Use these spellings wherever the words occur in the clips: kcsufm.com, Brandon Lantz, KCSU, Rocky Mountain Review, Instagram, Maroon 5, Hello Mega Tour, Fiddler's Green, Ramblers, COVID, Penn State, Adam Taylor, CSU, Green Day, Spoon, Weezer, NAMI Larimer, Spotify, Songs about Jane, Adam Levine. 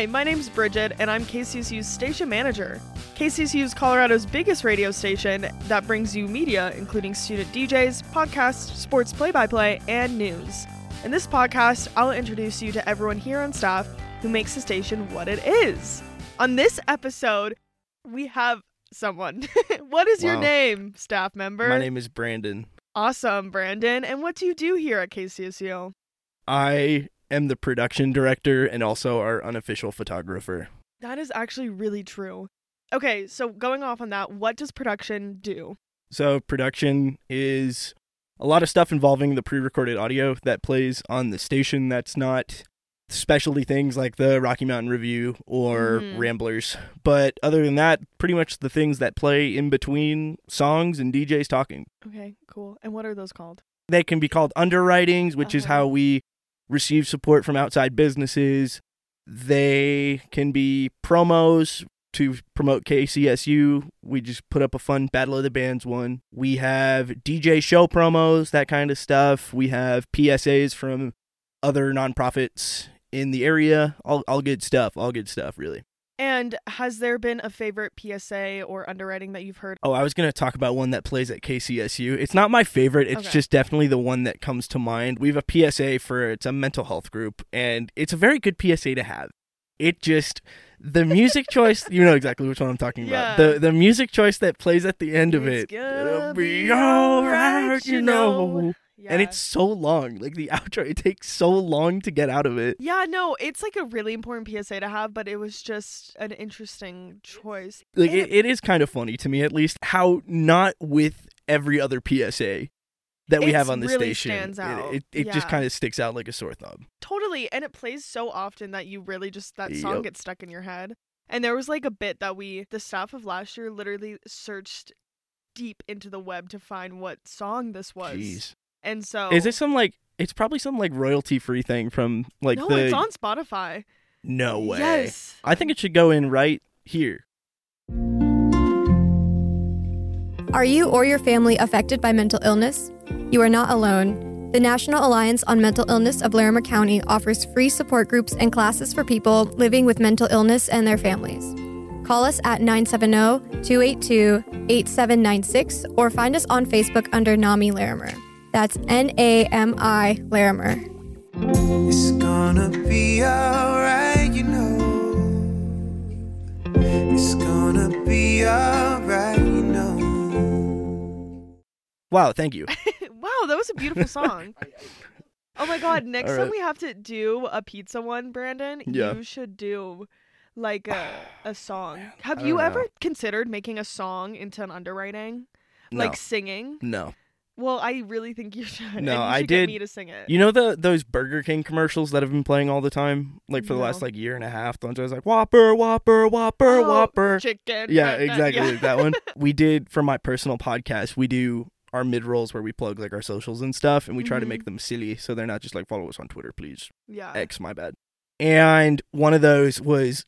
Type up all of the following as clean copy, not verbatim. Hi, my name's Bridget, and I'm KCSU's station manager. KCSU is Colorado's biggest radio station that brings you media, including student DJs, podcasts, sports play-by-play, and news. In this podcast, I'll introduce you to everyone here on staff who makes the station what it is. On this episode, we have someone. What is your name, staff member? My name is Brandon. Awesome, Brandon. And what do you do here at KCSU? I am the production director and also our unofficial photographer. That is actually really true. Okay, so going off on that, what does production do? So production is a lot of stuff involving the pre-recorded audio that plays on the station that's not specialty things like the Rocky Mountain Review or Ramblers. But other than that, pretty much the things that play in between songs and DJs talking. Okay, cool. And what are those called? They can be called underwritings, which is how we receive support from outside businesses. They can be promos to promote KCSU. We just put up a fun Battle of the Bands one. We have DJ show promos, that kind of stuff. We have PSAs from other nonprofits in the area. All good stuff, really. And has there been a favorite PSA or underwriting that you've heard? Oh, I was going to talk about one that plays at KCSU. It's not my favorite. It's just definitely the one that comes to mind. We have a PSA it's a mental health group, and it's a very good PSA to have. It just, the music choice, you know exactly which one I'm talking about. The music choice that plays at the end of it. It'll be all right, you know. Yeah. And it's so long. Like, the outro, it takes so long to get out of it. Yeah, no, it's like a really important PSA to have, but it was just an interesting choice. Like, it is kind of funny to me, at least, how not with every other PSA that we have on the really station. Stands out. It just kind of sticks out like a sore thumb. Totally. And it plays so often that you really just, that song gets stuck in your head. And there was like a bit that the staff of last year literally searched deep into the web to find what song this was. Jeez. And so, is this it's probably some like royalty free thing from like no, it's on Spotify. No way. Yes. I think it should go in right here. Are you or your family affected by mental illness? You are not alone. The National Alliance on Mental Illness of Larimer County offers free support groups and classes for people living with mental illness and their families. Call us at 970-282-8796 or find us on Facebook under NAMI Larimer. That's NAMI Larimer. It's gonna be alright, you know. It's gonna be alright, you know. Wow, thank you. Wow, that was a beautiful song. Oh my god, next time we have to do a pizza one, Brandon, you should do like a song. Man, have you ever considered making a song into an underwriting? No. Like singing? No. Well, I really think you should. No, I did. Get me to sing it. You know those Burger King commercials that have been playing all the time, like for the last like year and a half. The ones I was like Whopper, Whopper, Whopper, Whopper, chicken. Yeah, exactly that one. We did for my personal podcast. We do our mid rolls where we plug like our socials and stuff, and we try to make them silly so they're not just like follow us on Twitter, please. Yeah. X, my bad. And one of those was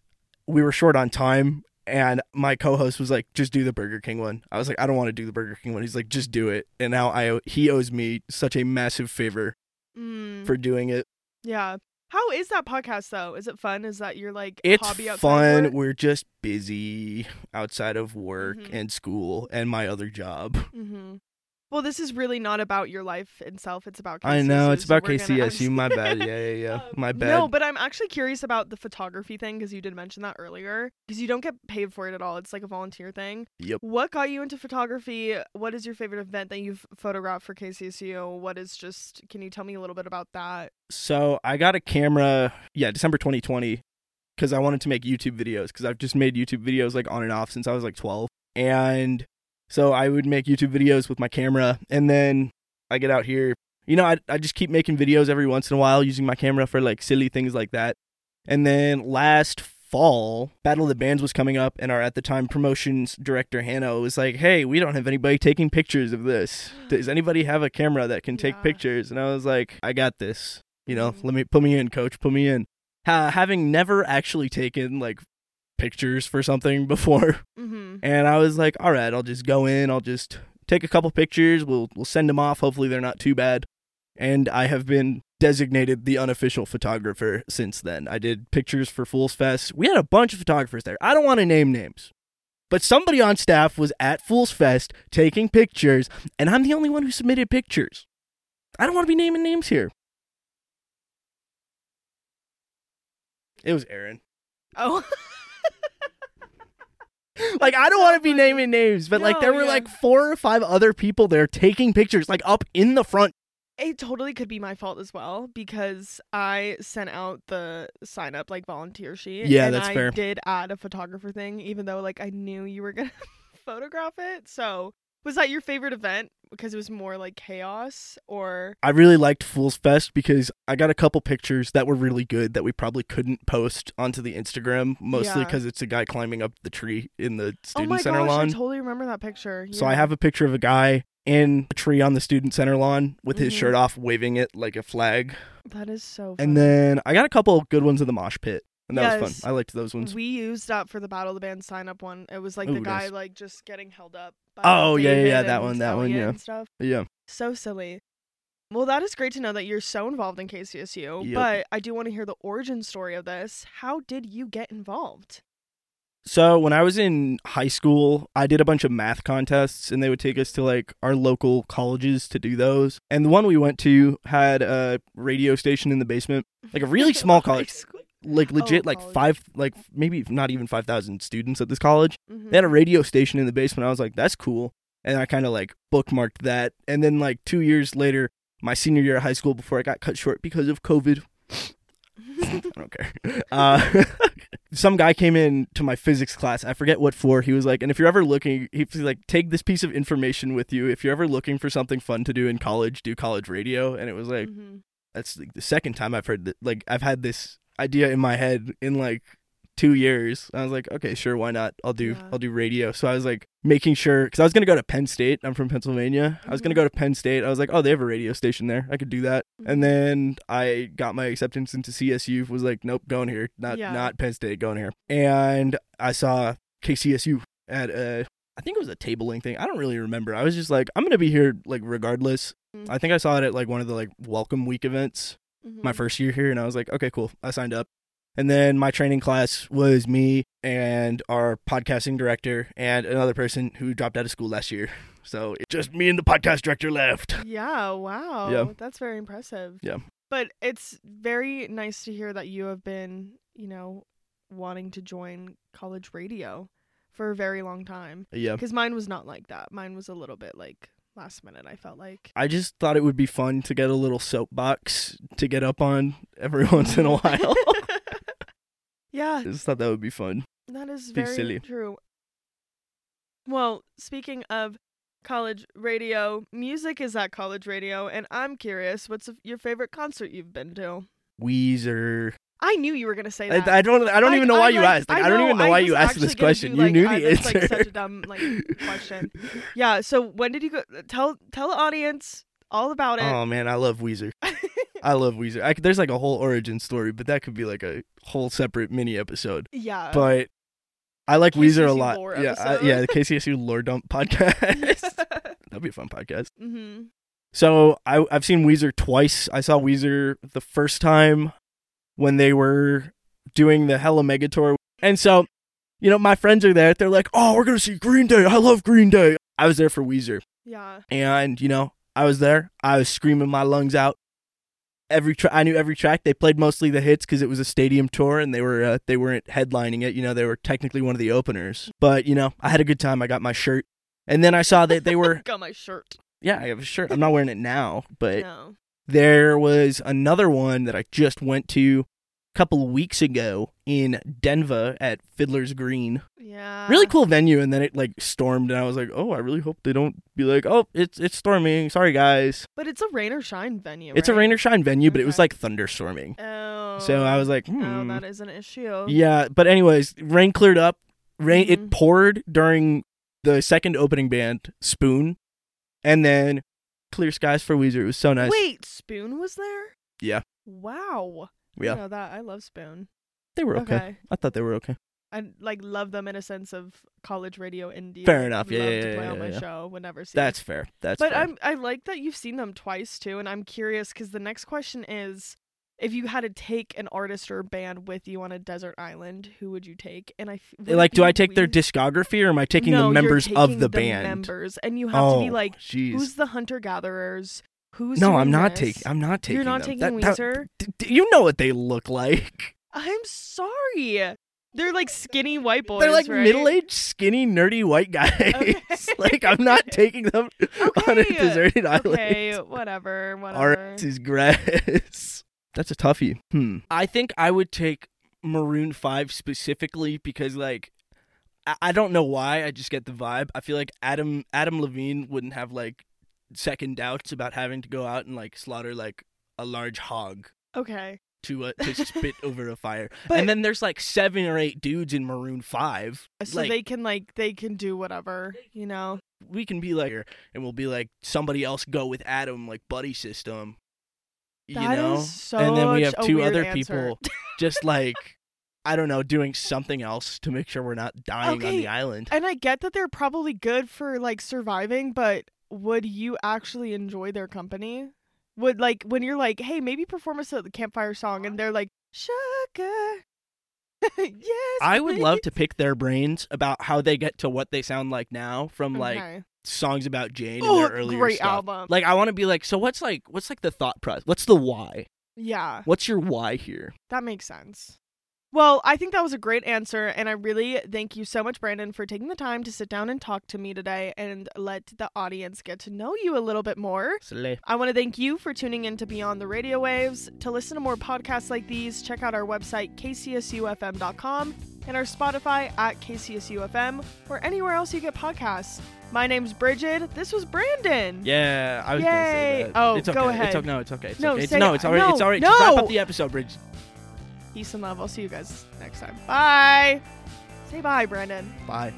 we were short on time. And my co-host was like, just do the Burger King one. I was like, I don't want to do the Burger King one. He's like, just do it. And now he owes me such a massive favor for doing it. Yeah. How is that podcast, though? Is it fun? Is that your, like, hobby outside fun. Work? We're just busy outside of work and school and my other job. Mm-hmm. Well, this is really not about your life itself. It's about KCSU. I know. It's about KCSU. My bad. Yeah. My bad. No, but I'm actually curious about the photography thing because you did mention that earlier. Because you don't get paid for it at all. It's like a volunteer thing. Yep. What got you into photography? What is your favorite event that you've photographed for KCSU? Can you tell me a little bit about that? So I got a camera, December 2020, because I wanted to make YouTube videos. Because I've just made YouTube videos like on and off since I was like 12. And so I would make YouTube videos with my camera, and then I get out here. You know, I just keep making videos every once in a while using my camera for, like, silly things like that. And then last fall, Battle of the Bands was coming up, and our, at the time, promotions director, Hannah, was like, hey, we don't have anybody taking pictures of this. Does anybody have a camera that can take pictures? And I was like, I got this. You know, put me in, coach, put me in. Having never actually taken, like, pictures for something before and I was like, all right, I'll just go in, I'll just take a couple pictures, we'll send them off, hopefully they're not too bad. And I have been designated the unofficial photographer since then. I did pictures for Fool's Fest. We had a bunch of photographers there. I don't want to name names, but somebody on staff was at Fool's Fest taking pictures, and I'm the only one who submitted pictures. I don't want to be naming names here. It was Aaron. Oh. Like, I don't want to be naming names, but, no, like, there were, like, 4 or 5 other people there taking pictures, like, up in the front. It totally could be my fault as well, because I sent out the sign-up, like, volunteer sheet. Yeah, that's fair. And I did add a photographer thing, even though, like, I knew you were going to photograph it. So, was that your favorite event? Because it was more, like, chaos, or... I really liked Fool's Fest because I got a couple pictures that were really good that we probably couldn't post onto the Instagram, mostly because it's a guy climbing up the tree in the student center lawn. Oh my gosh, I totally remember that picture. Yeah. So I have a picture of a guy in a tree on the student center lawn with his shirt off, waving it like a flag. That is so fun. And then I got a couple good ones of the mosh pit. And that was fun. I liked those ones. We used that for the Battle of the Band sign-up one. It was like the guy like just getting held up. By that one. And stuff. Yeah. So silly. Well, that is great to know that you're so involved in KCSU, but I do want to hear the origin story of this. How did you get involved? So when I was in high school, I did a bunch of math contests, and they would take us to like our local colleges to do those. And the one we went to had a radio station in the basement, like a really small college. Like legit, like college. Like maybe not even 5,000 students at this college. They had a radio station in the basement. I was like, that's cool. And I kind of like bookmarked that. And then like 2 years later, my senior year of high school, before I got cut short because of COVID, I don't care. Some guy came in to my physics class. I forget what for. He was like, and if you're ever looking, he was like, take this piece of information with you. If you're ever looking for something fun to do in college, do college radio. And it was like, that's like the second time I've heard that. Like I've had this idea in my head in like 2 years. I was like, okay, sure, why not? I'll do radio. So I was like making sure, because I was gonna go to Penn State. I'm from Pennsylvania. I was gonna go to Penn State. I was like, oh, they have a radio station there. I could do that. And then I got my acceptance into CSU. Was like, nope, going here. Not Penn State. Going here. And I saw KCSU at a, I think it was a tabling thing. I don't really remember. I was just like, I'm gonna be here like regardless. I think I saw it at like one of the like welcome week events. My first year here, and I was like, okay, cool. I signed up. And then my training class was me and our podcasting director and another person who dropped out of school last year. So it just me and the podcast director left. Yeah, wow. Yeah. That's very impressive. Yeah. But it's very nice to hear that you have been, you know, wanting to join college radio for a very long time. Yeah. Because mine was not like that. Mine was a little bit like... last minute, I felt like. I just thought it would be fun to get a little soapbox to get up on every once in a while. Yeah. I just thought that would be fun. That is very true. Well, speaking of college radio, music is at college radio, and I'm curious, what's your favorite concert you've been to? Weezer. I knew you were going to say that. I don't even know why you asked. Like, I don't even know why you asked this question. You knew the answer. That's like such a dumb question. Yeah, so when did you go? Tell the audience all about it. Oh, man, I love Weezer. There's like a whole origin story, but that could be like a whole separate mini episode. Yeah. But I like Weezer a lot. The KCSU Lore Dump podcast. That'd be a fun podcast. Mm-hmm. So I've seen Weezer twice. I saw Weezer the first time when they were doing the Hello Mega Tour. And so, you know, my friends are there. They're like, oh, we're going to see Green Day. I love Green Day. I was there for Weezer. Yeah. And, you know, I was there. I was screaming my lungs out. I knew every track. They played mostly the hits because it was a stadium tour and they weren't headlining it. You know, they were technically one of the openers. But, you know, I had a good time. I got my shirt. And then I saw that they were... got my shirt. Yeah, I have a shirt. I'm not wearing it now, but... No. There was another one that I just went to a couple of weeks ago in Denver at Fiddler's Green. Yeah. Really cool venue, and then it like stormed, and I was like, oh, I really hope they don't be like, oh, it's storming. Sorry, guys. But it's a rain or shine venue, right? It's a rain or shine venue, but it was like thunderstorming. Oh. So I was like, oh, that is an issue. Yeah, but anyways, rain cleared up. It poured during the second opening band, Spoon, and then... clear skies for Weezer. It was so nice. Wait, Spoon was there? Yeah. Wow. Yeah. I know that. I love Spoon. They were okay. I thought they were okay. I like love them in a sense of college radio indie. Fair enough. Yeah, yeah, to play on my show whenever. That's fair. But I like that you've seen them twice too, and I'm curious because the next question is, if you had to take an artist or band with you on a desert island, who would you take? And do I take their discography, or am I taking the members of the band? Members, and you have to be like, who's the hunter gatherers? Who's no? I'm not taking. You're not them. Taking that, Weezer. You know what they look like. I'm sorry. They're like skinny white boys. They're like middle-aged, skinny, nerdy white guys. Okay. Like, I'm not taking them on a deserted island. Okay, whatever. Orange is grass. That's a toughie. I think I would take Maroon 5 specifically because, like, I don't know why. I just get the vibe. I feel like Adam Levine wouldn't have, like, second doubts about having to go out and, like, slaughter, like, a large hog. Okay. To spit over a fire. But, and then there's like 7 or 8 dudes in Maroon 5. So like, they can do whatever, you know? We can be like, and we'll be like, somebody else go with Adam, like buddy system. That you know? Is so and then we have 2 other people just like, I don't know, doing something else to make sure we're not dying on the island. And I get that they're probably good for like surviving, but would you actually enjoy their company? Would like when you're like, hey, maybe perform us a campfire song, and they're like, sugar. Yes. I would love to pick their brains about how they get to what they sound like now from like Songs About Jane and their earlier great stuff. Album. Like I want to be like, so what's like the thought process? What's the why? Yeah. What's your why here? That makes sense. Well, I think that was a great answer, and I really thank you so much, Brandon, for taking the time to sit down and talk to me today and let the audience get to know you a little bit more. Slay. I want to thank you for tuning in to Beyond the Radio Waves. To listen to more podcasts like these, check out our website, kcsufm.com, and our Spotify at kcsufm, or anywhere else you get podcasts. My name's Bridget. This was Brandon. Yeah, I was going to say that. Oh, it's okay. Go ahead. It's okay. It's all right. Just wrap up the episode, Bridget. Peace and love. I'll see you guys next time. Bye. Say bye, Brandon. Bye.